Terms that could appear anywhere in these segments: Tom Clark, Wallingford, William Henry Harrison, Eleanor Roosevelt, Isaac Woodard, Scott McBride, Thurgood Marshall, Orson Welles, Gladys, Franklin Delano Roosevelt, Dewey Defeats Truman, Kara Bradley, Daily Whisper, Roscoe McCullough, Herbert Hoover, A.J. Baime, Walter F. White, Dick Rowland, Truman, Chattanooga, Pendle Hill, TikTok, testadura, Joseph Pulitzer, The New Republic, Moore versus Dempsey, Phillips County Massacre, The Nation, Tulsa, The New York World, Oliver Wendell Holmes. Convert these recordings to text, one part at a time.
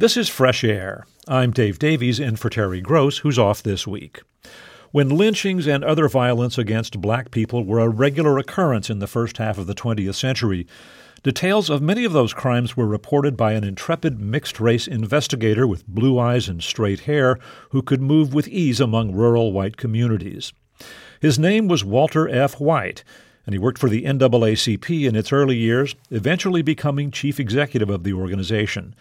This is Fresh Air. I'm Dave Davies in for Terry Gross, who's off this week. When lynchings and other violence against black people were a regular occurrence in the first half of the 20th century, details of many of those crimes were reported by an intrepid mixed-race investigator with blue eyes and straight hair who could move with ease among rural white communities. His name was Walter F. White, and he worked for the NAACP in its early years, eventually becoming chief executive of the organization.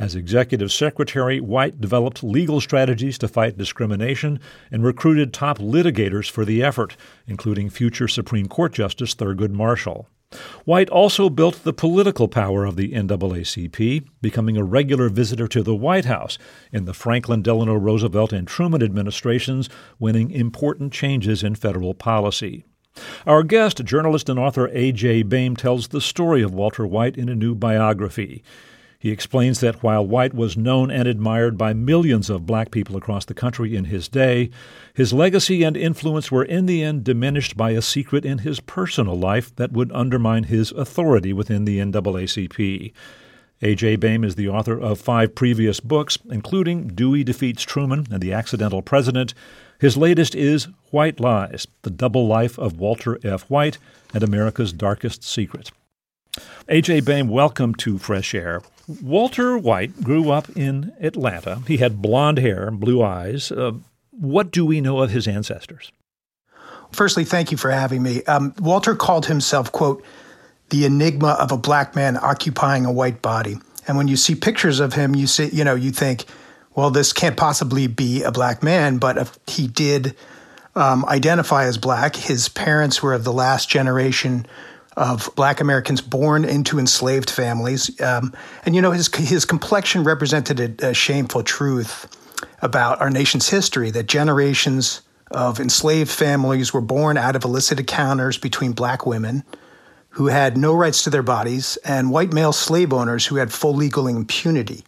As executive secretary, White developed legal strategies to fight discrimination and recruited top litigators for the effort, including future Supreme Court Justice Thurgood Marshall. White also built the political power of the NAACP, becoming a regular visitor to the White House in the Franklin Delano Roosevelt and Truman administrations, winning important changes in federal policy. Our guest, journalist and author A.J. Baime, tells the story of Walter White in a new biography. He explains that while White was known and admired by millions of black people across the country in his day, his legacy and influence were in the end diminished by a secret in his personal life that would undermine his authority within the NAACP. A.J. Baime is the author of 5 previous books, including Dewey Defeats Truman and The Accidental President. His latest is White Lies, The Double Life of Walter F. White and America's Darkest Secret. A.J. Baime, welcome to Fresh Air. Walter White grew up in Atlanta. He had blonde hair and blue eyes. What do we know of his ancestors? Firstly, thank you for having me. Walter called himself, quote, the enigma of a black man occupying a white body. And when you see pictures of him, you think, well, this can't possibly be a black man. But he did identify as black. His parents were of the last generation of black Americans born into enslaved families. His complexion represented a shameful truth about our nation's history, that generations of enslaved families were born out of illicit encounters between black women who had no rights to their bodies and white male slave owners who had full legal impunity.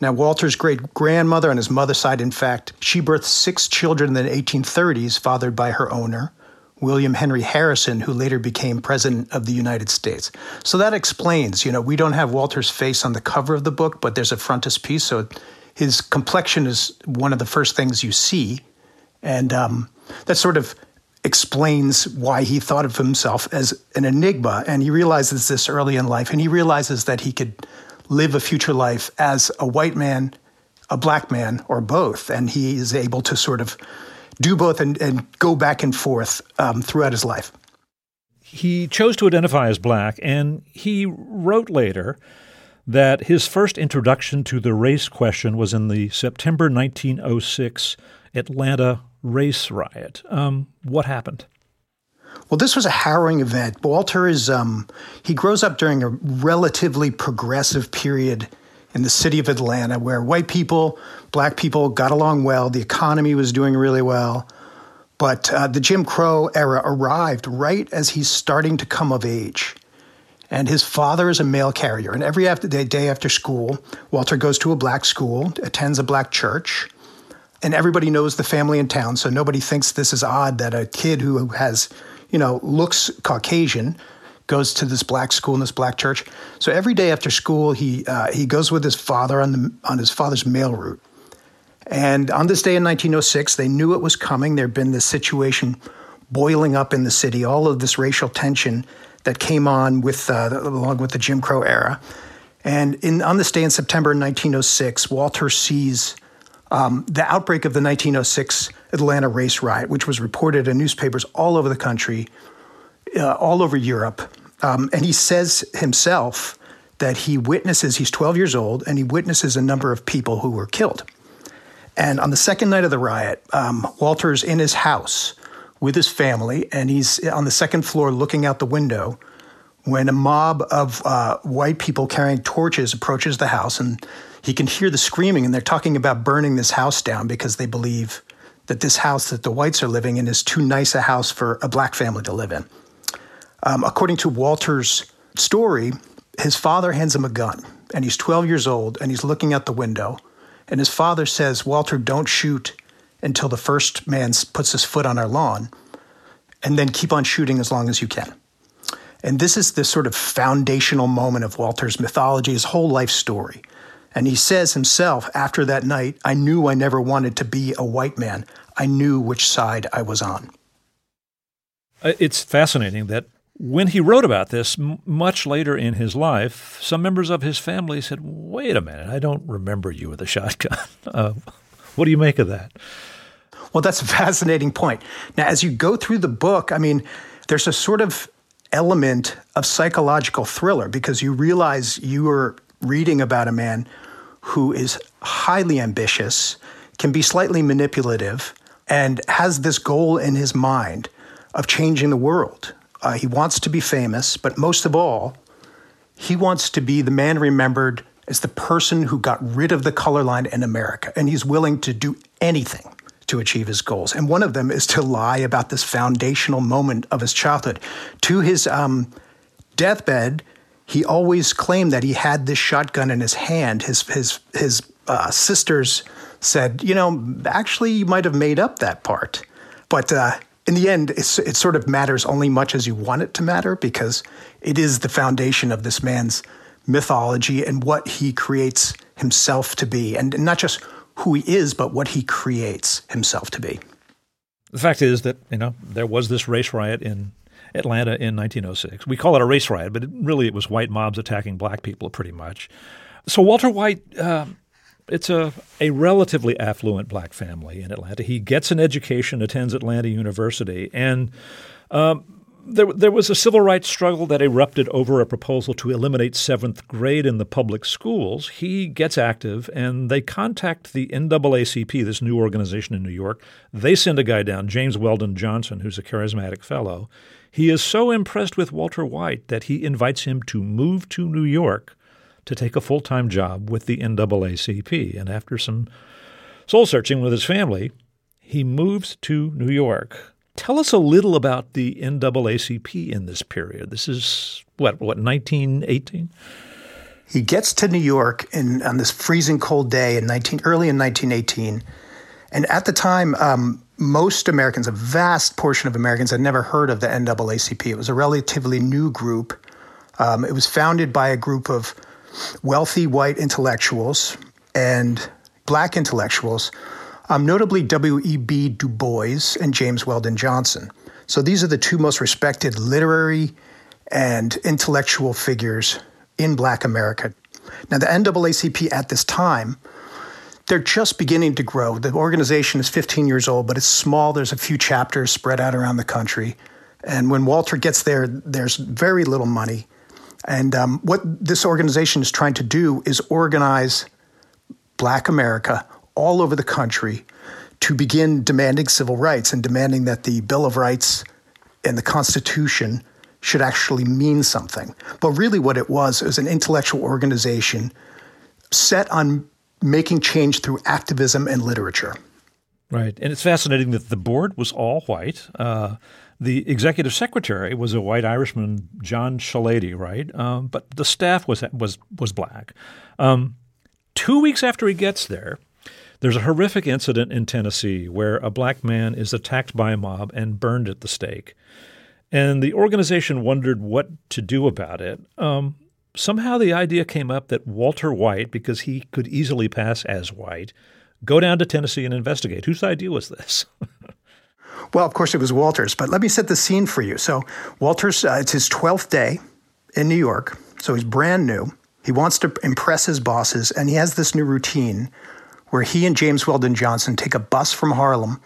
Now, Walter's great-grandmother on his mother's side, in fact, she birthed 6 children in the 1830s, fathered by her owner, William Henry Harrison, who later became president of the United States. So that explains, we don't have Walter's face on the cover of the book, but there's a frontispiece. So his complexion is one of the first things you see. And that sort of explains why he thought of himself as an enigma. And he realizes this early in life. And he realizes that he could live a future life as a white man, a black man, or both. And he is able to sort of do both and go back and forth throughout his life. He chose to identify as black, and he wrote later that his first introduction to the race question was in the September 1906 Atlanta race riot. What happened? Well, this was a harrowing event. Walter he grows up during a relatively progressive period in the city of Atlanta, where white people, black people got along well. The economy was doing really well. But the Jim Crow era arrived right as he's starting to come of age. And his father is a mail carrier. And every day after school, Walter goes to a black school, attends a black church. And everybody knows the family in town, so nobody thinks this is odd that a kid who has, looks Caucasian goes to this black school and this black church. So every day after school, he goes with his father on his father's mail route. And on this day in 1906, they knew it was coming. There had been this situation boiling up in the city, all of this racial tension that came on along with the Jim Crow era. And on this day in September 1906, Walter sees the outbreak of the 1906 Atlanta race riot, which was reported in newspapers all over the country, all over Europe. And he says himself that he's 12 years old, and he witnesses a number of people who were killed. And on the second night of the riot, Walter's in his house with his family, and he's on the second floor looking out the window when a mob of white people carrying torches approaches the house, and he can hear the screaming, and they're talking about burning this house down because they believe that this house that the whites are living in is too nice a house for a black family to live in. According to Walter's story, his father hands him a gun, and he's 12 years old, and he's looking out the window. And his father says, "Walter, don't shoot until the first man puts his foot on our lawn, and then keep on shooting as long as you can." And this is the sort of foundational moment of Walter's mythology, his whole life story. And he says himself, after that night, I knew I never wanted to be a white man. I knew which side I was on. It's fascinating that when he wrote about this much later in his life, some members of his family said, wait a minute, I don't remember you with a shotgun. What do you make of that? Well, that's a fascinating point. Now, as you go through the book, I mean, there's a sort of element of psychological thriller because you realize you are reading about a man who is highly ambitious, can be slightly manipulative, and has this goal in his mind of changing the world. He wants to be famous, but most of all, he wants to be the man remembered as the person who got rid of the color line in America. And he's willing to do anything to achieve his goals. And one of them is to lie about this foundational moment of his childhood. To his deathbed, he always claimed that he had this shotgun in his hand. His sisters said, you know, actually, you might have made up that part. But in the end, it sort of matters only much as you want it to matter, because it is the foundation of this man's mythology and what he creates himself to be, and not just who he is, but what he creates himself to be. The fact is that, you know, there was this race riot in Atlanta in 1906. We call it a race riot, but really it was white mobs attacking black people pretty much. So Walter White, it's a relatively affluent black family in Atlanta. He gets an education, attends Atlanta University, and there was a civil rights struggle that erupted over a proposal to eliminate seventh grade in the public schools. He gets active, and they contact the NAACP, this new organization in New York. They send a guy down, James Weldon Johnson, who's a charismatic fellow. He is so impressed with Walter White that he invites him to move to New York to take a full-time job with the NAACP. And after some soul-searching with his family, he moves to New York. Tell us a little about the NAACP in this period. This is, what 1918? He gets to New York on this freezing cold day early in 1918. And at the time, most Americans, a vast portion of Americans, had never heard of the NAACP. It was a relatively new group. It was founded by a group of wealthy white intellectuals and black intellectuals, notably W.E.B. Du Bois and James Weldon Johnson. So these are the two most respected literary and intellectual figures in black America. Now, the NAACP at this time, they're just beginning to grow. The organization is 15 years old, but it's small. There's a few chapters spread out around the country. And when Walter gets there, there's very little money. And what this organization is trying to do is organize black America all over the country to begin demanding civil rights and demanding that the Bill of Rights and the Constitution should actually mean something. But really what it was an intellectual organization set on making change through activism and literature. Right. And it's fascinating that the board was all white. The executive secretary was a white Irishman, John Shillady, right? But the staff was black. 2 weeks after he gets there, there's a horrific incident in Tennessee where a black man is attacked by a mob and burned at the stake. And the organization wondered what to do about it. Somehow the idea came up that Walter White, because he could easily pass as white, go down to Tennessee and investigate. Whose idea was this? Well, of course, it was Walter's, but let me set the scene for you. So Walter's, it's his 12th day in New York, so he's brand new. He wants to impress his bosses, and he has this new routine where he and James Weldon Johnson take a bus from Harlem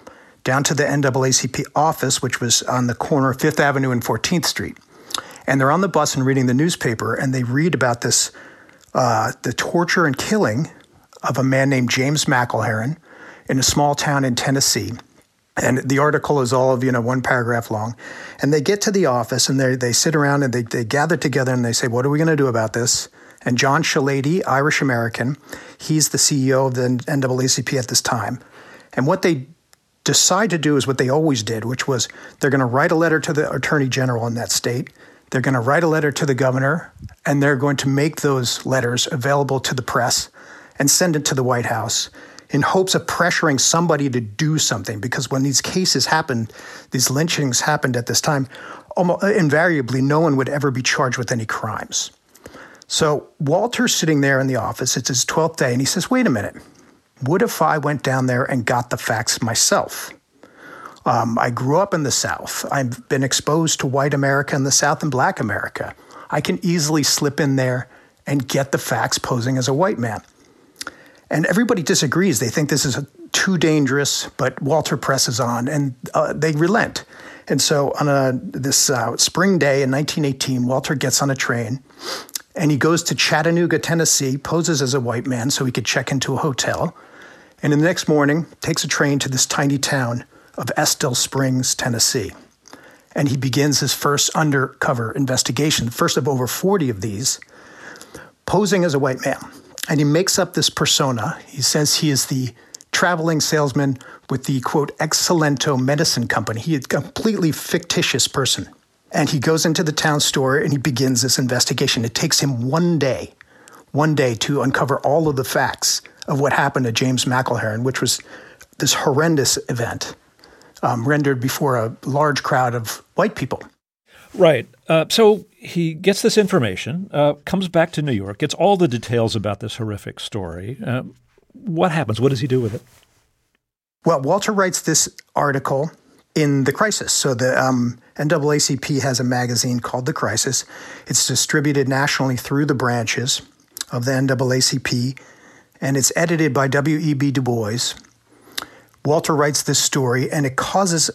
down to the NAACP office, which was on the corner of 5th Avenue and 14th Street. And they're on the bus and reading the newspaper, and they read about this, the torture and killing of a man named James McElheron in a small town in Tennessee. And the article is all of, one paragraph long. And they get to the office, and they sit around, and they gather together, and they say, what are we going to do about this? And John Shillady, Irish-American, he's the CEO of the NAACP at this time. And what they decide to do is what they always did, which was they're going to write a letter to the attorney general in that state, they're going to write a letter to the governor, and they're going to make those letters available to the press and send it to the White House in hopes of pressuring somebody to do something. Because when these cases happened, these lynchings happened at this time, almost invariably no one would ever be charged with any crimes. So Walter's sitting there in the office. It's his 12th day, and he says, wait a minute. What if I went down there and got the facts myself? I grew up in the South. I've been exposed to white America in the South and black America. I can easily slip in there and get the facts posing as a white man. And everybody disagrees. They think this is too dangerous, but Walter presses on, and they relent. And so on this spring day in 1918, Walter gets on a train, and he goes to Chattanooga, Tennessee, poses as a white man so he could check into a hotel, and the next morning takes a train to this tiny town of Estill Springs, Tennessee. And he begins his first undercover investigation, first of over 40 of these, posing as a white man. And he makes up this persona. He says he is the traveling salesman with the, quote, Excellento Medicine Company. He is a completely fictitious person. And he goes into the town store and he begins this investigation. It takes him one day to uncover all of the facts of what happened to James McElheron, which was this horrendous event rendered before a large crowd of white people. Right. So he gets this information, comes back to New York, gets all the details about this horrific story. What happens? What does he do with it? Well, Walter writes this article in The Crisis. So the NAACP has a magazine called The Crisis. It's distributed nationally through the branches of the NAACP, and it's edited by W.E.B. Du Bois. Walter writes this story, and it causes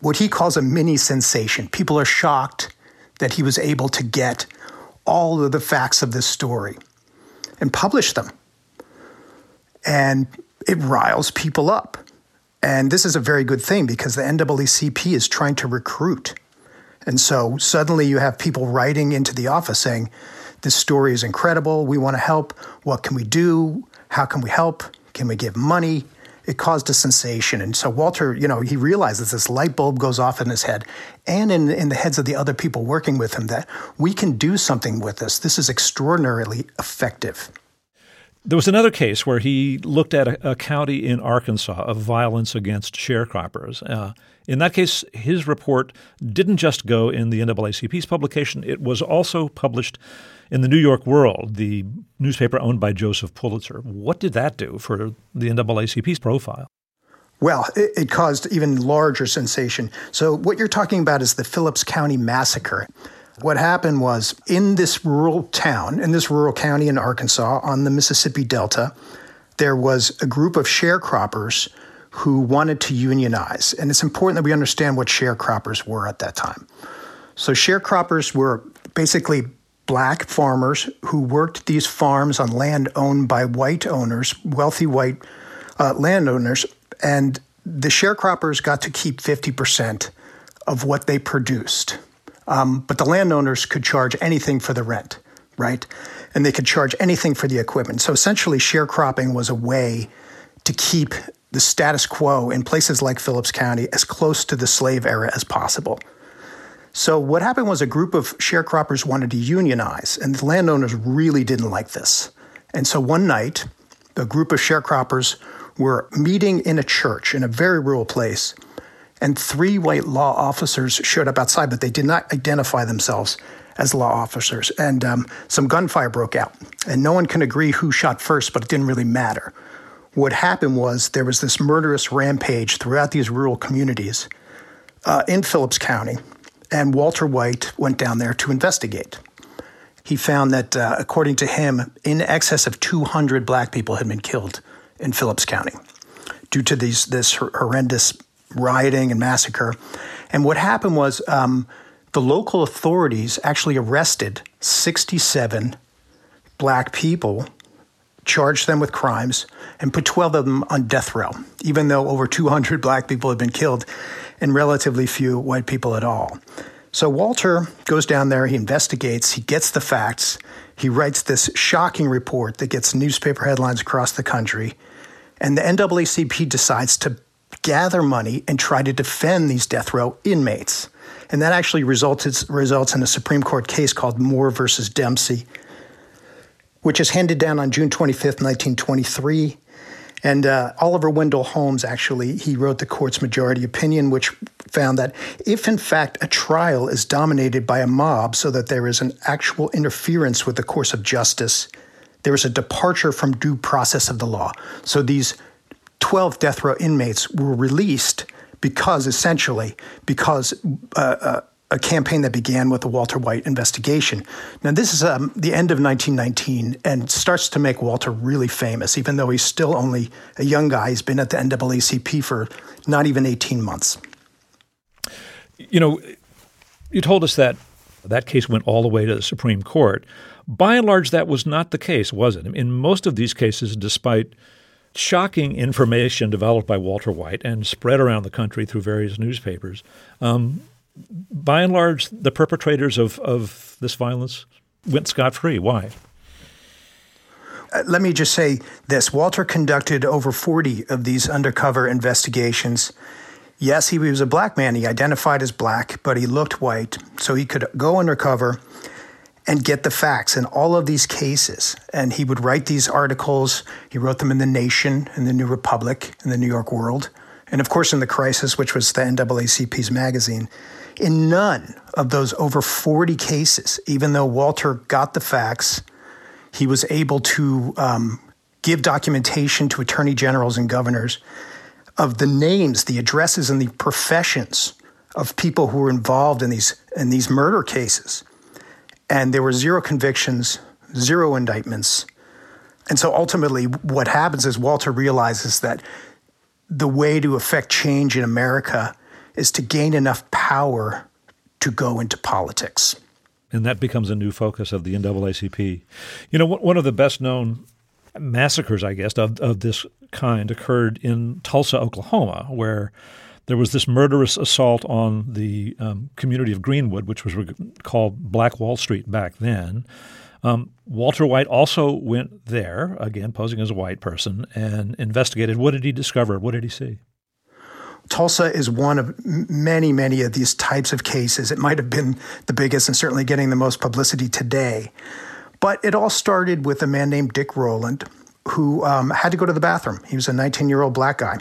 what he calls a mini sensation. People are shocked that he was able to get all of the facts of this story and publish them. And it riles people up. And this is a very good thing because the NAACP is trying to recruit. And so suddenly you have people writing into the office saying, this story is incredible. We want to help. What can we do? How can we help? Can we give money? It caused a sensation. And so Walter, he realizes this light bulb goes off in his head and in the heads of the other people working with him that we can do something with this. This is extraordinarily effective. There was another case where he looked at a county in Arkansas of violence against sharecroppers. In that case, his report didn't just go in the NAACP's publication. It was also published in The New York World, the newspaper owned by Joseph Pulitzer. What did that do for the NAACP's profile? Well, it caused even larger sensation. So what you're talking about is the Phillips County Massacre. What happened was in this rural town, in this rural county in Arkansas on the Mississippi Delta, there was a group of sharecroppers who wanted to unionize. And it's important that we understand what sharecroppers were at that time. So sharecroppers were basically black farmers who worked these farms on land owned by white owners, wealthy white landowners. And the sharecroppers got to keep 50% of what they produced. But the landowners could charge anything for the rent, right? And they could charge anything for the equipment. So essentially, sharecropping was a way to keep the status quo in places like Phillips County as close to the slave era as possible. So what happened was a group of sharecroppers wanted to unionize, and the landowners really didn't like this. And so one night, a group of sharecroppers were meeting in a church in a very rural place, and three white law officers showed up outside, but they did not identify themselves as law officers. And some gunfire broke out. And no one can agree who shot first, but it didn't really matter. What happened was there was this murderous rampage throughout these rural communities in Phillips County. And Walter White went down there to investigate. He found that, according to him, in excess of 200 black people had been killed in Phillips County due to this horrendous rioting and massacre. And what happened was the local authorities actually arrested 67 black people, charged them with crimes, and put 12 of them on death row, even though over 200 black people had been killed and relatively few white people at all. So Walter goes down there, he investigates, he gets the facts, he writes this shocking report that gets newspaper headlines across the country, and the NAACP decides to gather money and try to defend these death row inmates. And that actually results in a Supreme Court case called Moore versus Dempsey, which is handed down on June 25th, 1923. And Oliver Wendell Holmes, actually, he wrote the court's majority opinion, which found that if, in fact, a trial is dominated by a mob so that there is an actual interference with the course of justice, there is a departure from due process of the law. So these 12 death row inmates were released because, essentially, a campaign that began with the Walter White investigation. Now, this is the end of 1919 and starts to make Walter really famous, even though he's still only a young guy. He's been at the NAACP for not even 18 months. You know, you told us that that case went all the way to the Supreme Court. By and large, that was not the case, was it? In most of these cases, despite shocking information developed by Walter White and spread around the country through various newspapers, by and large, the perpetrators of this violence went scot-free. Why? Let me just say this. Walter conducted over 40 of these undercover investigations. Yes, he was a black man. He identified as black, but he looked white. So he could go undercover and get the facts in all of these cases. And he would write these articles. He wrote them in The Nation, in The New Republic, in The New York World, and, of course, in The Crisis, which was the NAACP's magazine. In none of those over 40 cases, even though Walter got the facts, he was able to give documentation to attorney generals and governors of the names, the addresses, and the professions of people who were involved in these murder cases. And there were zero convictions, zero indictments. And so ultimately what happens is Walter realizes that the way to affect change in America is to gain enough power to go into politics. And that becomes a new focus of the NAACP. You know, one of the best-known massacres, I guess, of this kind occurred in Tulsa, Oklahoma, where there was this murderous assault on the community of Greenwood, which was called Black Wall Street back then. Walter White also went there, again, posing as a white person, and investigated. What did he discover? What did he see? Tulsa is one of many, many of these types of cases. It might have been the biggest and certainly getting the most publicity today. But it all started with a man named Dick Rowland who had to go to the bathroom. He was a 19-year-old black guy.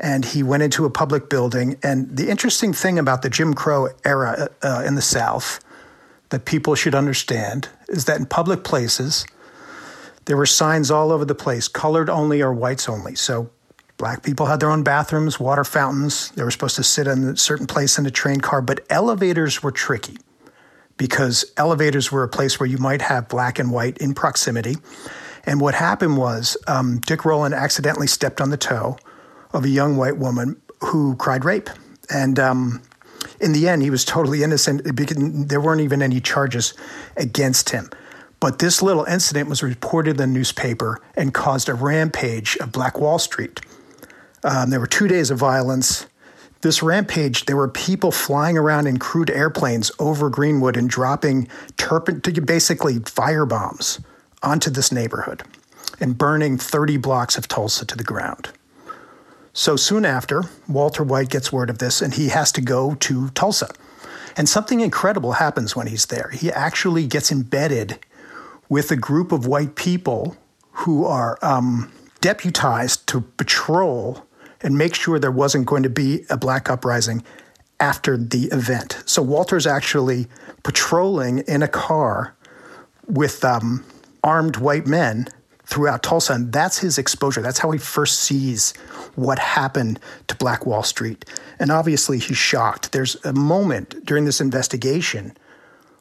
And he went into a public building. And the interesting thing about the Jim Crow era in the South that people should understand is that in public places, there were signs all over the place, colored only or whites only. So black people had their own bathrooms, water fountains. They were supposed to sit in a certain place in a train car. But elevators were tricky because elevators were a place where you might have black and white in proximity. And what happened was Dick Rowland accidentally stepped on the toe of a young white woman who cried rape. And in the end, he was totally innocent. There weren't even any charges against him. But this little incident was reported in the newspaper and caused a rampage of Black Wall Street. There were 2 days of violence. This rampage, there were people flying around in crude airplanes over Greenwood and dropping basically firebombs onto this neighborhood and burning 30 blocks of Tulsa to the ground. So soon after, Walter White gets word of this, and he has to go to Tulsa. And something incredible happens when he's there. He actually gets embedded with a group of white people who are deputized to patrol and make sure there wasn't going to be a black uprising after the event. So Walter's actually patrolling in a car with armed white men throughout Tulsa, and that's his exposure. That's how he first sees what happened to Black Wall Street. And obviously he's shocked. There's a moment during this investigation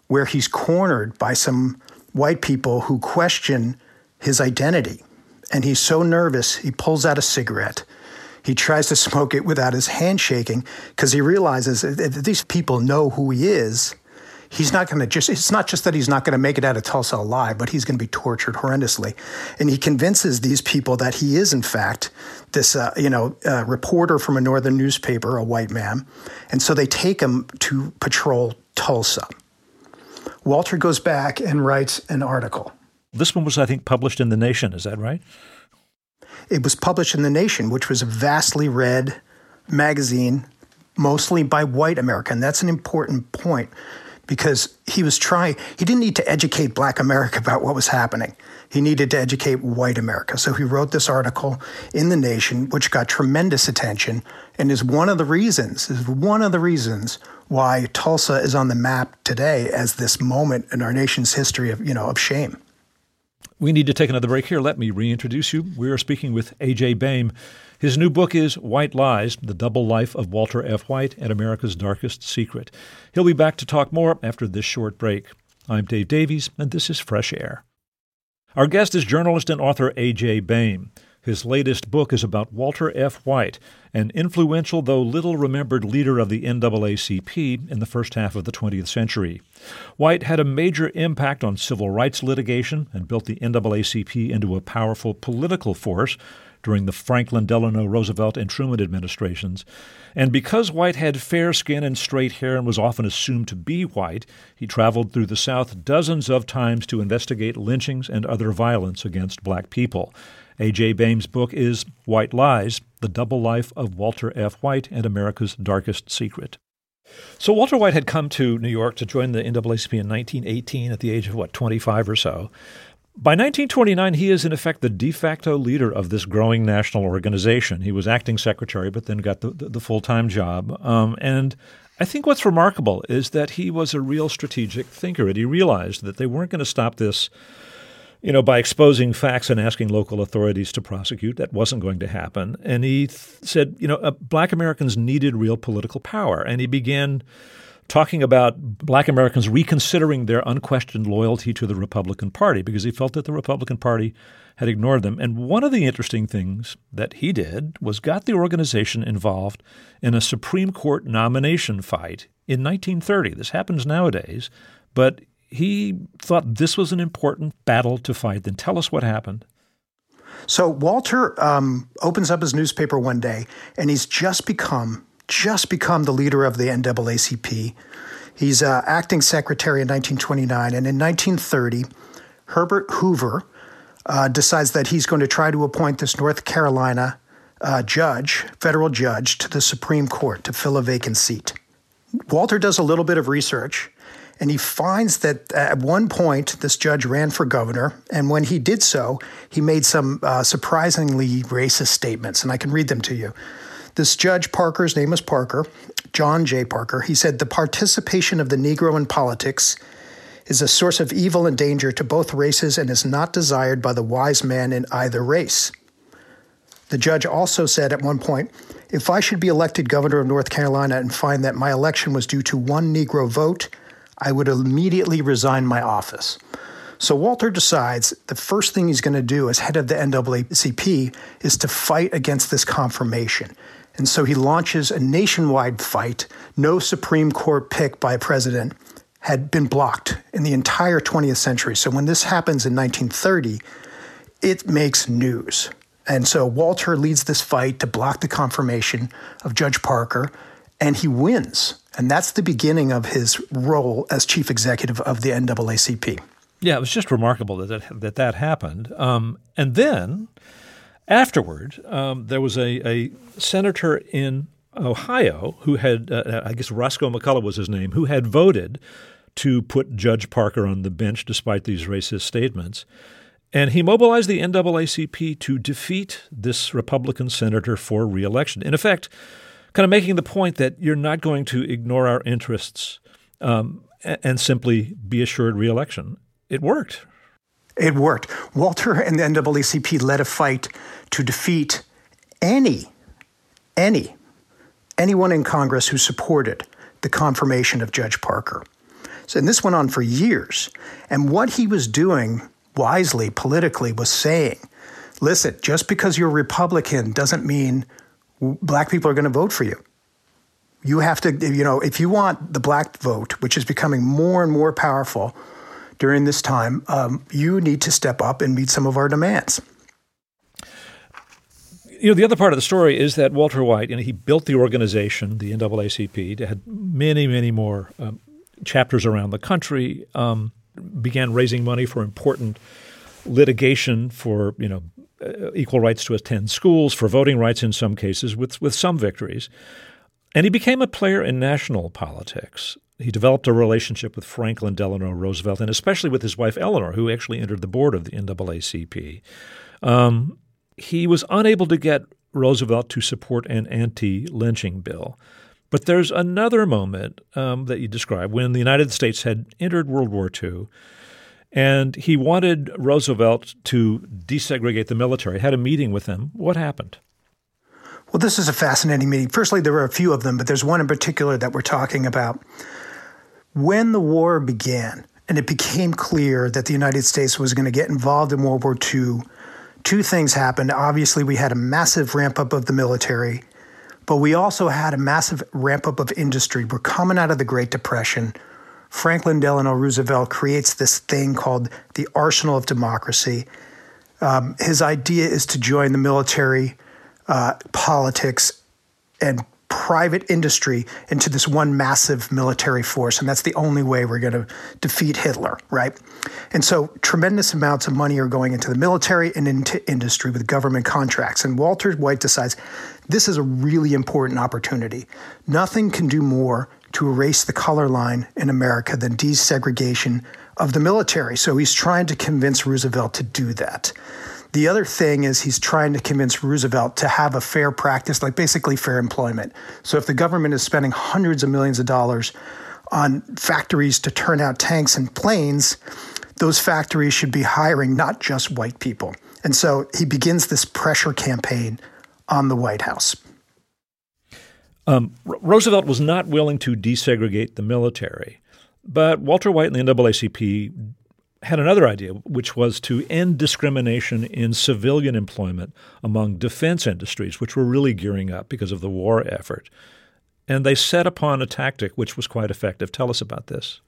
where he's cornered by some white people who question his identity. And he's so nervous, he pulls out a cigarette. He tries to smoke it without his hand shaking because he realizes if these people know who he is, he's not going to just, it's not just that he's not going to make it out of Tulsa alive, but he's going to be tortured horrendously. And he convinces these people that he is, in fact, this, reporter from a northern newspaper, a white man. And so they take him to patrol Tulsa. Walter goes back and writes an article. This one was, I think, published in The Nation. Is that right? It was published in The Nation, which was a vastly read magazine, mostly by white America. And that's an important point. because he didn't need to educate Black America about what was happening. He needed to educate white America. So he wrote this article in The Nation, which got tremendous attention and is one of the reasons why Tulsa is on the map today as this moment in our nation's history of shame. We need to take another break here. Let me reintroduce you. We are speaking with A.J. Baime. His new book is White Lies, The Double Life of Walter F. White and America's Darkest Secret. He'll be back to talk more after this short break. I'm Dave Davies, and this is Fresh Air. Our guest is journalist and author A.J. Baime. His latest book is about Walter F. White, an influential though little-remembered leader of the NAACP in the first half of the 20th century. White had a major impact on civil rights litigation and built the NAACP into a powerful political force during the Franklin Delano Roosevelt and Truman administrations. And because White had fair skin and straight hair and was often assumed to be white, he traveled through the South dozens of times to investigate lynchings and other violence against Black people. A.J. Baime's book is White Lies, The Double Life of Walter F. White and America's Darkest Secret. So Walter White had come to New York to join the NAACP in 1918 at the age of, 25 or so. By 1929, he is in effect the de facto leader of this growing national organization. He was acting secretary, but then got the full-time job. And I think what's remarkable is that he was a real strategic thinker, and he realized that they weren't going to stop this by exposing facts and asking local authorities to prosecute. That wasn't going to happen. And he said, Black Americans needed real political power. And he began talking about Black Americans reconsidering their unquestioned loyalty to the Republican Party because he felt that the Republican Party had ignored them. And one of the interesting things that he did was got the organization involved in a Supreme Court nomination fight in 1930. This happens nowadays, but he thought this was an important battle to fight. Then tell us what happened. So Walter opens up his newspaper one day, and he's just become the leader of the NAACP. He's acting secretary in 1929. And in 1930, Herbert Hoover decides that he's going to try to appoint this North Carolina federal judge, to the Supreme Court to fill a vacant seat. Walter does a little bit of research, and he finds that at one point, this judge ran for governor. And when he did so, he made some surprisingly racist statements. And I can read them to you. This judge, Parker's name is Parker, John J. Parker. He said, "The participation of the Negro in politics is a source of evil and danger to both races and is not desired by the wise man in either race." The judge also said at one point, "If I should be elected governor of North Carolina and find that my election was due to one Negro vote, I would immediately resign my office." So Walter decides the first thing he's going to do as head of the NAACP is to fight against this confirmation. And so he launches a nationwide fight. No Supreme Court pick by a president had been blocked in the entire 20th century. So when this happens in 1930, it makes news. And so Walter leads this fight to block the confirmation of Judge Parker, and he wins. And that's the beginning of his role as chief executive of the NAACP. Yeah, it was just remarkable that happened. And then afterward, there was a senator in Ohio who had, I guess Roscoe McCullough was his name, who had voted to put Judge Parker on the bench despite these racist statements. And he mobilized the NAACP to defeat this Republican senator for re-election. In effect, kind of making the point that you're not going to ignore our interests and simply be assured re-election. It worked. It worked. Walter and the NAACP led a fight to defeat anyone in Congress who supported the confirmation of Judge Parker. So, and this went on for years. And what he was doing wisely, politically, was saying, listen, just because you're Republican doesn't mean Black people are going to vote for you. You have to, if you want the Black vote, which is becoming more and more powerful during this time, you need to step up and meet some of our demands. The other part of the story is that Walter White, he built the organization, the NAACP, had many, many more chapters around the country, began raising money for important litigation for, equal rights to attend schools, for voting rights in some cases, with some victories. And he became a player in national politics. He developed a relationship with Franklin Delano Roosevelt, and especially with his wife Eleanor, who actually entered the board of the NAACP. He was unable to get Roosevelt to support an anti-lynching bill. But there's another moment that you describe when the United States had entered World War II, and he wanted Roosevelt to desegregate the military, had a meeting with him. What happened? Well, this is a fascinating meeting. Firstly, there were a few of them, but there's one in particular that we're talking about. When the war began and it became clear that the United States was going to get involved in World War II, two things happened. Obviously, we had a massive ramp-up of the military, but we also had a massive ramp-up of industry. We're coming out of the Great Depression. Franklin Delano Roosevelt creates this thing called the Arsenal of Democracy. His idea is to join the military, politics, and private industry into this one massive military force, and that's the only way we're going to defeat Hitler, right? And so tremendous amounts of money are going into the military and into industry with government contracts. And Walter White decides this is a really important opportunity. Nothing can do more to erase the color line in America than desegregation of the military. So he's trying to convince Roosevelt to do that. The other thing is he's trying to convince Roosevelt to have a fair practice, like basically fair employment. So if the government is spending hundreds of millions of dollars on factories to turn out tanks and planes, those factories should be hiring not just white people. And so he begins this pressure campaign on the White House. Roosevelt was not willing to desegregate the military, but Walter White and the NAACP had another idea, which was to end discrimination in civilian employment among defense industries, which were really gearing up because of the war effort. And they set upon a tactic which was quite effective. Tell us about this.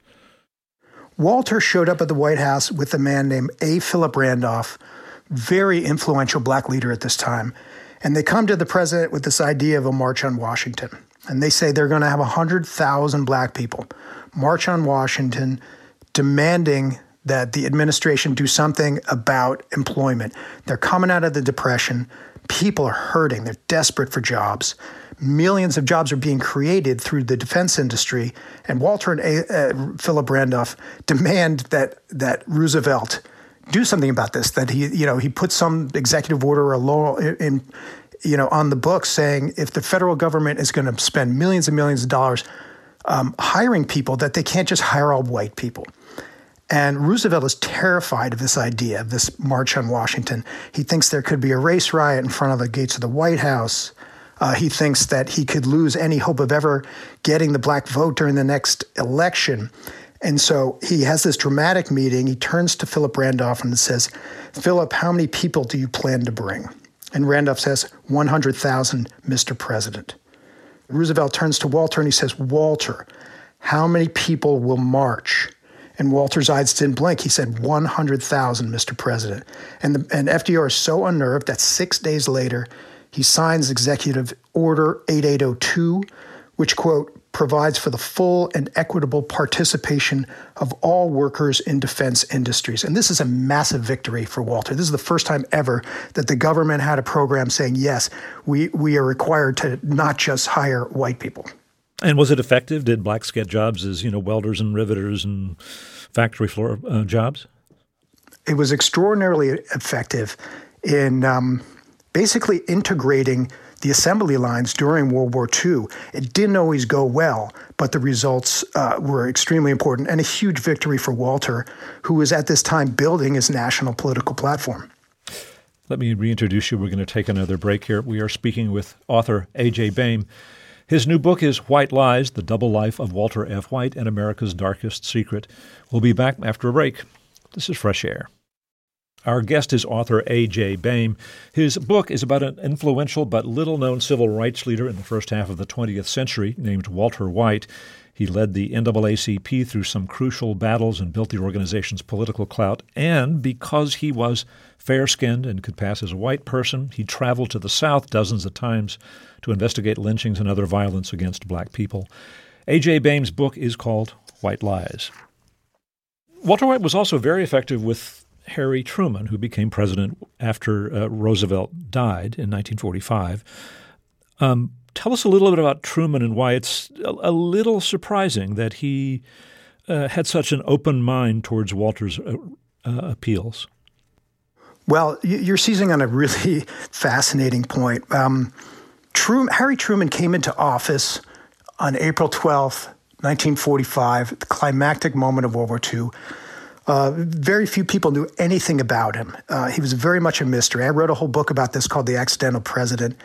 Walter showed up at the White House with a man named A. Philip Randolph, very influential black leader at this time. And they come to the president with this idea of a march on Washington. And they say they're going to have 100,000 black people march on Washington, demanding that the administration do something about employment. They're coming out of the Depression. People are hurting. They're desperate for jobs. Millions of jobs are being created through the defense industry. And Walter and Philip Randolph demand that Roosevelt do something about this, that he put some executive order or law on the books saying if the federal government is going to spend millions and millions of dollars hiring people, that they can't just hire all white people. And Roosevelt is terrified of this idea, of this march on Washington. He thinks there could be a race riot in front of the gates of the White House. He thinks that he could lose any hope of ever getting the black vote during the next election. And so he has this dramatic meeting. He turns to Philip Randolph and says, "Philip, how many people do you plan to bring?" And Randolph says, 100,000, Mr. President. Roosevelt turns to Walter and he says, "Walter, how many people will march?" And Walter's eyes didn't blink. He said, 100,000, Mr. President. And FDR is so unnerved that 6 days later, he signs Executive Order 8802, which, quote, provides for the full and equitable participation of all workers in defense industries. And this is a massive victory for Walter. This is the first time ever that the government had a program saying, yes, we are required to not just hire white people. And was it effective? Did blacks get jobs as, welders and riveters and factory floor jobs? It was extraordinarily effective in basically integrating the assembly lines during World War II. It didn't always go well, but the results were extremely important and a huge victory for Walter, who was at this time building his national political platform. Let me reintroduce you. We're going to take another break here. We are speaking with author A.J. Baime. His new book is White Lies, The Double Life of Walter F. White and America's Darkest Secret. We'll be back after a break. This is Fresh Air. Our guest is author A.J. Baime. His book is about an influential but little-known civil rights leader in the first half of the 20th century named Walter White. He led the NAACP through some crucial battles and built the organization's political clout. And because he was fair-skinned and could pass as a white person, he traveled to the South dozens of times to investigate lynchings and other violence against black people. A.J. Baime's book is called White Lies. Walter White was also very effective with Harry Truman, who became president after Roosevelt died in 1945. Tell us a little bit about Truman and why it's a little surprising that he had such an open mind towards Walter's appeals. Well, you're seizing on a really fascinating point. Harry Truman came into office on April 12th, 1945, the climactic moment of World War II. Very few people knew anything about him. He was very much a mystery. I wrote a whole book about this called The Accidental President.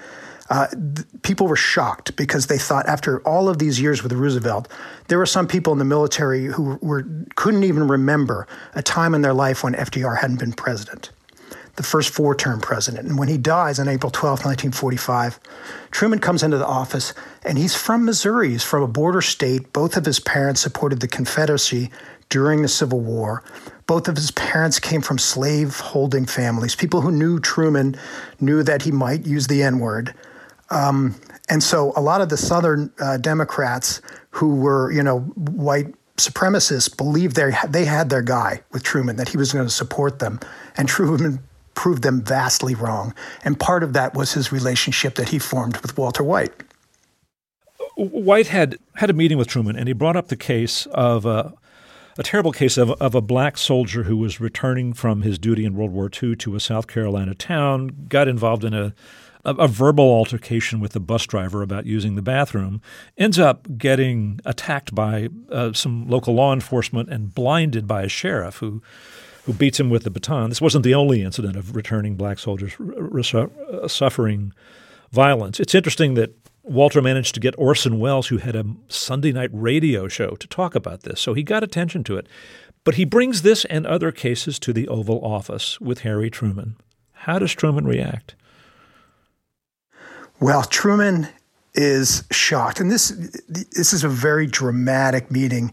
People were shocked because they thought after all of these years with Roosevelt, there were some people in the military who couldn't even remember a time in their life when FDR hadn't been president, the first four-term president. And when he dies on April 12, 1945, Truman comes into the office, and he's from Missouri. He's from a border state. Both of his parents supported the Confederacy during the Civil War. Both of his parents came from slave-holding families. People who knew Truman knew that he might use the N-word. And so a lot of the Southern Democrats who were, white supremacists believed they had their guy with Truman, that he was going to support them. And Truman proved them vastly wrong. And part of that was his relationship that he formed with Walter White. White had a meeting with Truman, and he brought up the case of a terrible case of a black soldier who was returning from his duty in World War II to a South Carolina town, got involved in a verbal altercation with the bus driver about using the bathroom, ends up getting attacked by some local law enforcement and blinded by a sheriff who beats him with the baton. This wasn't the only incident of returning black soldiers suffering violence. It's interesting that Walter managed to get Orson Welles, who had a Sunday night radio show, to talk about this. So he got attention to it. But he brings this and other cases to the Oval Office with Harry Truman. How does Truman react? Well, Truman is shocked. And this is a very dramatic meeting.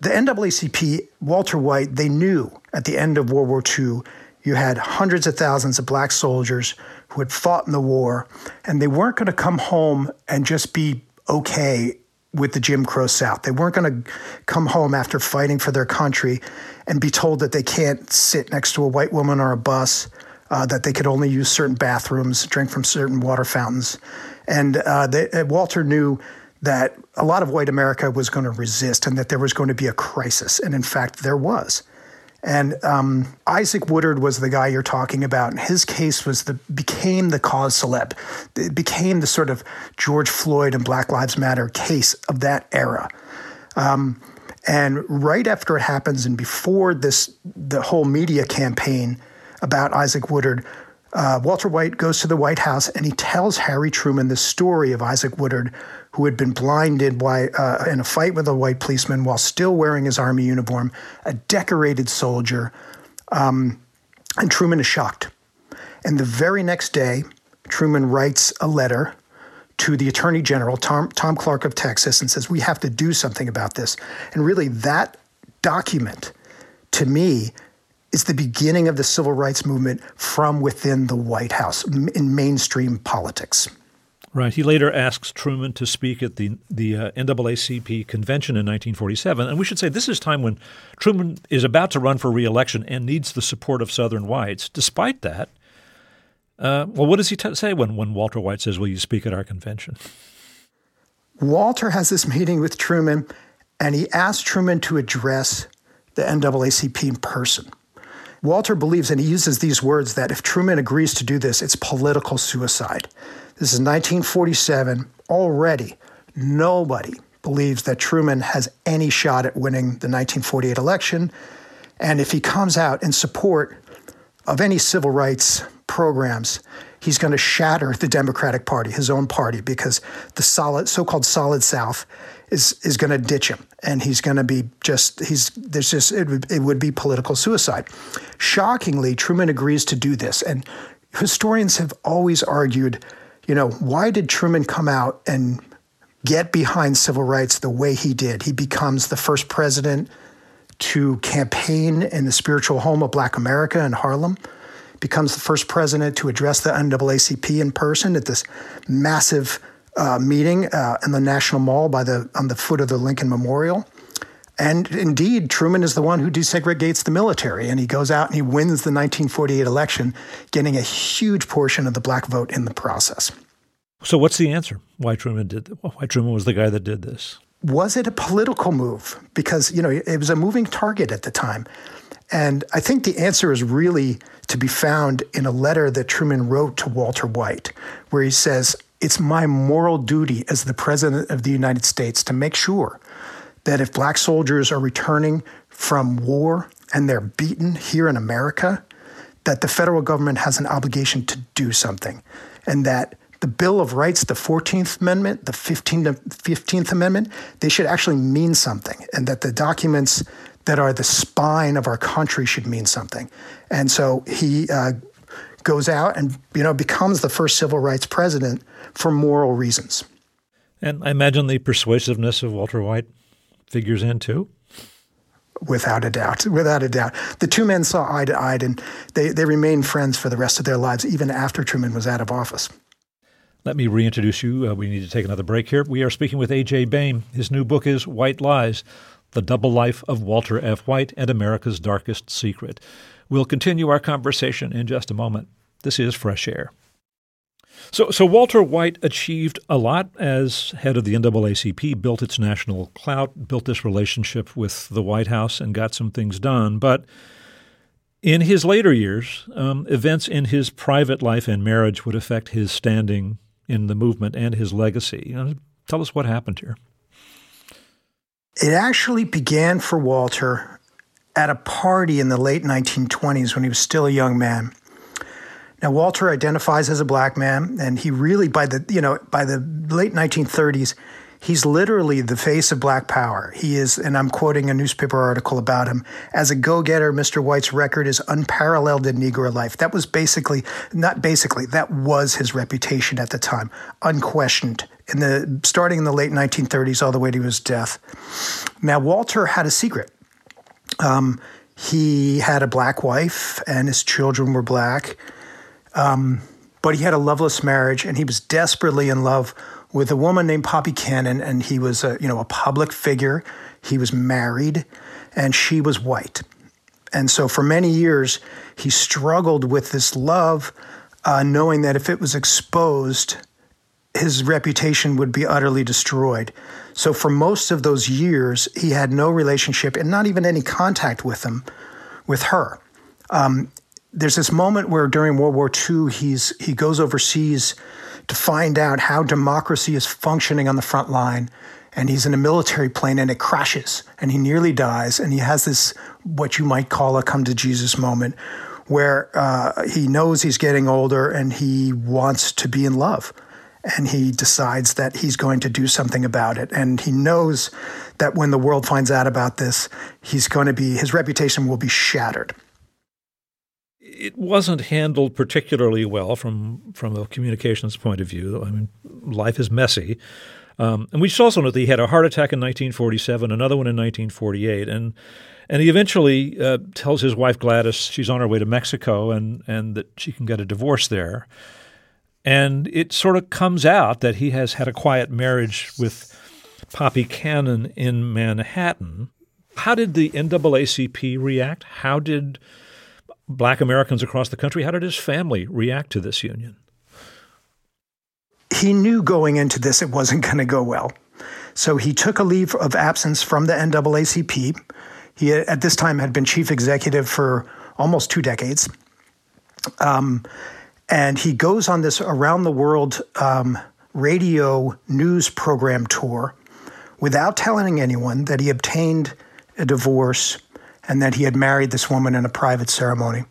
The NAACP, Walter White, they knew at the end of World War II, you had hundreds of thousands of black soldiers who had fought in the war, and they weren't going to come home and just be okay with the Jim Crow South. They weren't going to come home after fighting for their country and be told that they can't sit next to a white woman or a bus, that they could only use certain bathrooms, drink from certain water fountains. And Walter knew that a lot of white America was going to resist and that there was going to be a crisis. And in fact, there was. And Isaac Woodard was the guy you're talking about. And his case became the cause celeb. It became the sort of George Floyd and Black Lives Matter case of that era. And right after it happens and before the whole media campaign about Isaac Woodard, Walter White goes to the White House and he tells Harry Truman the story of Isaac Woodard, who had been blinded by in a fight with a white policeman while still wearing his Army uniform, a decorated soldier. And Truman is shocked. And the very next day, Truman writes a letter to the Attorney General, Tom Clark of Texas, and says, we have to do something about this. And really that document, to me, is the beginning of the civil rights movement from within the White House in mainstream politics. Right. He later asks Truman to speak at the NAACP convention in 1947. And we should say this is time when Truman is about to run for re-election and needs the support of Southern whites. Despite that, what does he say when Walter White says, will you speak at our convention? Walter has this meeting with Truman, and he asks Truman to address the NAACP in person. Walter believes, and he uses these words, that if Truman agrees to do this, it's political suicide. This is 1947. Already, nobody believes that Truman has any shot at winning the 1948 election. And if he comes out in support of any civil rights programs, he's going to shatter the Democratic Party, his own party, because the so-called Solid South is going to ditch him, and he's going to be it would be political suicide. Shockingly, Truman agrees to do this, and historians have always argued, why did Truman come out and get behind civil rights the way he did? He becomes the first president to campaign in the spiritual home of Black America in Harlem, becomes the first president to address the NAACP in person at this massive meeting in the National Mall on the foot of the Lincoln Memorial. And indeed, Truman is the one who desegregates the military, and he goes out and he wins the 1948 election, getting a huge portion of the black vote in the process. So what's the answer? Why Truman did that? Why Truman was the guy that did this? Was it a political move? Because, you know, it was a moving target at the time. And I think the answer is really to be found in a letter that Truman wrote to Walter White, where he says, it's my moral duty as the President of the United States to make sure that if black soldiers are returning from war and they're beaten here in America, that the federal government has an obligation to do something, and that the Bill of Rights, the 14th Amendment, the 15th Amendment, they should actually mean something, and that the documents that are the spine of our country should mean something. And so he goes out and, you know, becomes the first civil rights president for moral reasons. And I imagine the persuasiveness of Walter White figures in too. Without a doubt, without a doubt. The two men saw eye to eye, and they remained friends for the rest of their lives, even after Truman was out of office. Let me reintroduce you. We need to take another break here. We are speaking with A.J. Baime. His new book is White Lies, The Double Life of Walter F. White and America's Darkest Secret. We'll continue our conversation in just a moment. This is Fresh Air. So Walter White achieved a lot as head of the NAACP, built its national clout, built this relationship with the White House, and got some things done. But in his later years, events in his private life and marriage would affect his standing in the movement and his legacy. You know, tell us what happened here. It actually began for Walter at a party in the late 1920s when he was still a young man. Now, Walter identifies as a black man, and he really, by the late 1930s, he's literally the face of black power. He is, and I'm quoting a newspaper article about him, as a go-getter, Mr. White's record is unparalleled in Negro life. That was that was his reputation at the time, unquestioned, starting in the late 1930s all the way to his death. Now, Walter had a secret. He had a black wife, and his children were black. But he had a loveless marriage, and he was desperately in love with a woman named Poppy Cannon, and he was a public figure. He was married, and she was white. And so for many years, he struggled with this love, knowing that if it was exposed, his reputation would be utterly destroyed. So for most of those years, he had no relationship and not even any contact with her. There's this moment where during World War II, he goes overseas to find out how democracy is functioning on the front line, and he's in a military plane, and it crashes, and he nearly dies, and he has this what you might call a come-to-Jesus moment where he knows he's getting older, and he wants to be in love, and he decides that he's going to do something about it, and he knows that when the world finds out about this, his reputation will be shattered. It wasn't handled particularly well from a communications point of view. I mean, life is messy. And we should also note that he had a heart attack in 1947, another one in 1948. And he eventually tells his wife, Gladys, she's on her way to Mexico and that she can get a divorce there. And it sort of comes out that he has had a quiet marriage with Poppy Cannon in Manhattan. How did the NAACP react? How did black Americans across the country, how did his family react to this union? He knew going into this it wasn't going to go well. So he took a leave of absence from the NAACP. He, at this time, had been chief executive for almost 2 decades. And he goes on this around-the-world radio news program tour without telling anyone that he obtained a divorce and that he had married this woman in a private ceremony.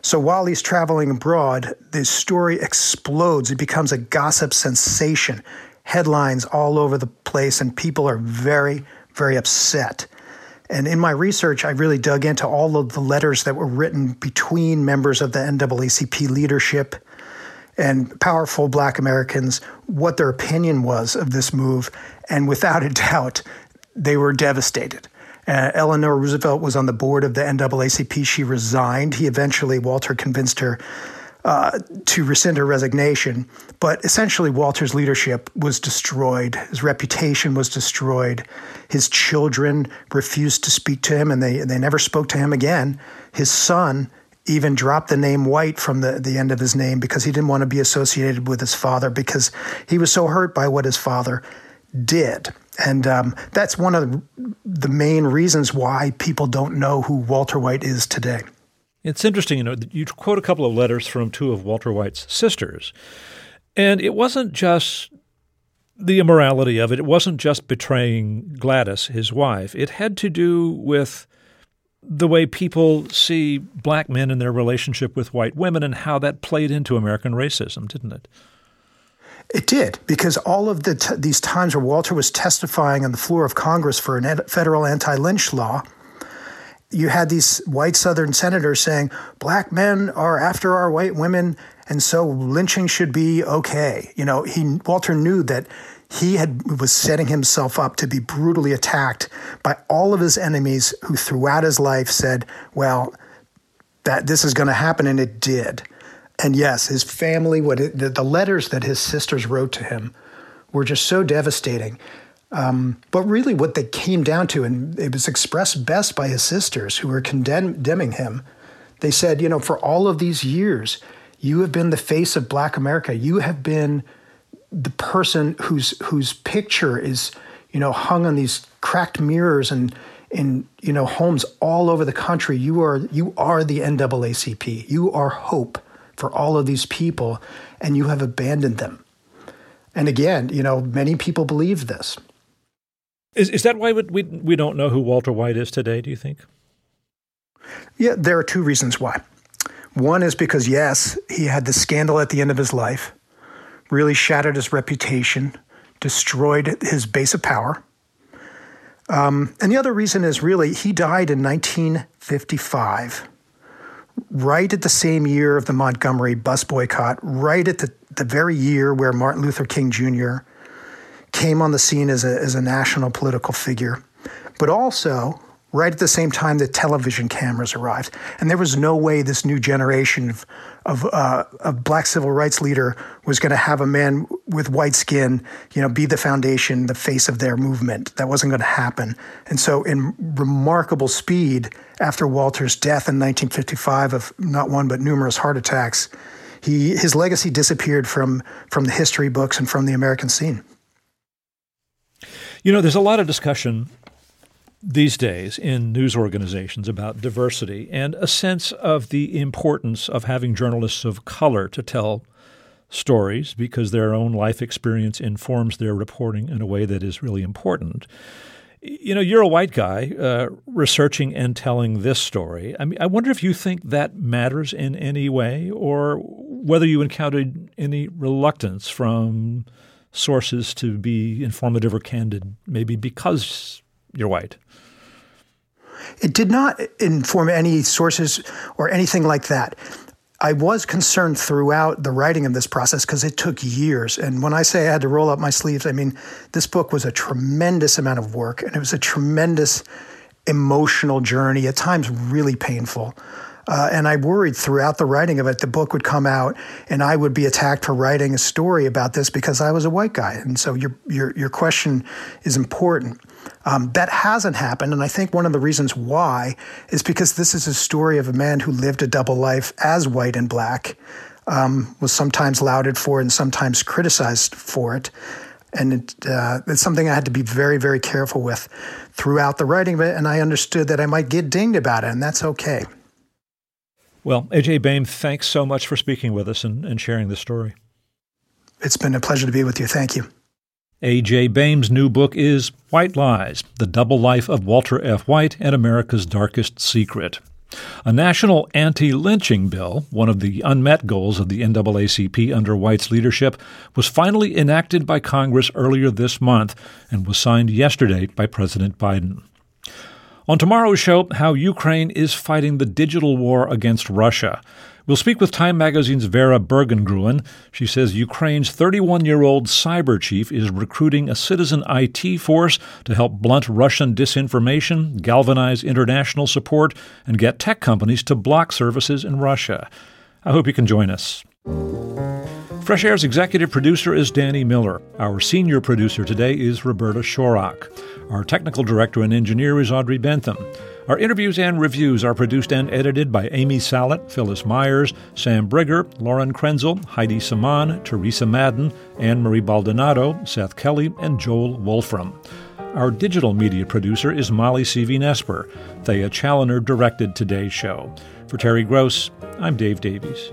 So while he's traveling abroad, this story explodes. It becomes a gossip sensation, headlines all over the place, and people are very, very upset. And in my research, I really dug into all of the letters that were written between members of the NAACP leadership and powerful black Americans, what their opinion was of this move, and without a doubt, they were devastated. Eleanor Roosevelt was on the board of the NAACP. She resigned. Walter convinced her to rescind her resignation. But essentially, Walter's leadership was destroyed. His reputation was destroyed. His children refused to speak to him, and they never spoke to him again. His son even dropped the name White from the end of his name because he didn't want to be associated with his father because he was so hurt by what his father did. And that's one of the main reasons why people don't know who Walter White is today. It's interesting, you know, you quote a couple of letters from two of Walter White's sisters, and it wasn't just the immorality of it. It wasn't just betraying Gladys, his wife. It had to do with the way people see black men and their relationship with white women and how that played into American racism, didn't it? It did, because all of these times where Walter was testifying on the floor of Congress for a federal anti-lynch law, you had these white Southern senators saying, black men are after our white women, and so lynching should be okay. You know, Walter knew that he was setting himself up to be brutally attacked by all of his enemies who throughout his life said, well, that this is going to happen, and it did. And yes, his family, the letters that his sisters wrote to him were just so devastating. But really what they came down to, and it was expressed best by his sisters who were condemning him, they said, you know, for all of these years, you have been the face of black America. You have been the person whose picture is, you know, hung on these cracked mirrors and in, you know, homes all over the country. You are the NAACP. You are hope for all of these people, and you have abandoned them. And again, you know, many people believe this. Is that why we don't know who Walter White is today, do you think? Yeah, there are two reasons why. One is because, yes, he had the scandal at the end of his life, really shattered his reputation, destroyed his base of power. And the other reason is really he died in 1955, right at the same year of the Montgomery bus boycott, right at the very year where Martin Luther King Jr. came on the scene as a national political figure, but also right at the same time that television cameras arrived. And there was no way this new generation of black civil rights leader was going to have a man with white skin, you know, be the foundation, the face of their movement. That wasn't going to happen. And so in remarkable speed, after Walter's death in 1955 of not one but numerous heart attacks, his legacy disappeared from the history books and from the American scene. You know, there's a lot of discussion these days in news organizations about diversity and a sense of the importance of having journalists of color to tell stories because their own life experience informs their reporting in a way that is really important. You know, you're a white guy researching and telling this story. I mean, I wonder if you think that matters in any way or whether you encountered any reluctance from sources to be informative or candid, maybe because you're white. It did not inform any sources or anything like that. I was concerned throughout the writing of this process because it took years. And when I say I had to roll up my sleeves, I mean, this book was a tremendous amount of work, and it was a tremendous emotional journey, at times really painful. And I worried throughout the writing of it, the book would come out and I would be attacked for writing a story about this because I was a white guy. And so your question is important. That hasn't happened, and I think one of the reasons why is because this is a story of a man who lived a double life as white and black, was sometimes lauded for and sometimes criticized for it, and it's something I had to be very, very careful with throughout the writing of it, and I understood that I might get dinged about it, and that's okay. Well, A.J. Baime, thanks so much for speaking with us and sharing this story. It's been a pleasure to be with you. Thank you. A.J. Baime's new book is White Lies, The Double Life of Walter F. White and America's Darkest Secret. A national anti-lynching bill, one of the unmet goals of the NAACP under White's leadership, was finally enacted by Congress earlier this month and was signed yesterday by President Biden. On tomorrow's show, how Ukraine is fighting the digital war against Russia. We'll speak with Time Magazine's Vera Bergengruen. She says Ukraine's 31-year-old cyber chief is recruiting a citizen IT force to help blunt Russian disinformation, galvanize international support, and get tech companies to block services in Russia. I hope you can join us. Fresh Air's executive producer is Danny Miller. Our senior producer today is Roberta Shorrock. Our technical director and engineer is Audrey Bentham. Our interviews and reviews are produced and edited by Amy Sallet, Phyllis Myers, Sam Brigger, Lauren Krenzel, Heidi Saman, Teresa Madden, Anne-Marie Baldonado, Seth Kelly, and Joel Wolfram. Our digital media producer is Molly C.V. Nesper. Thea Challoner directed today's show. For Terry Gross, I'm Dave Davies.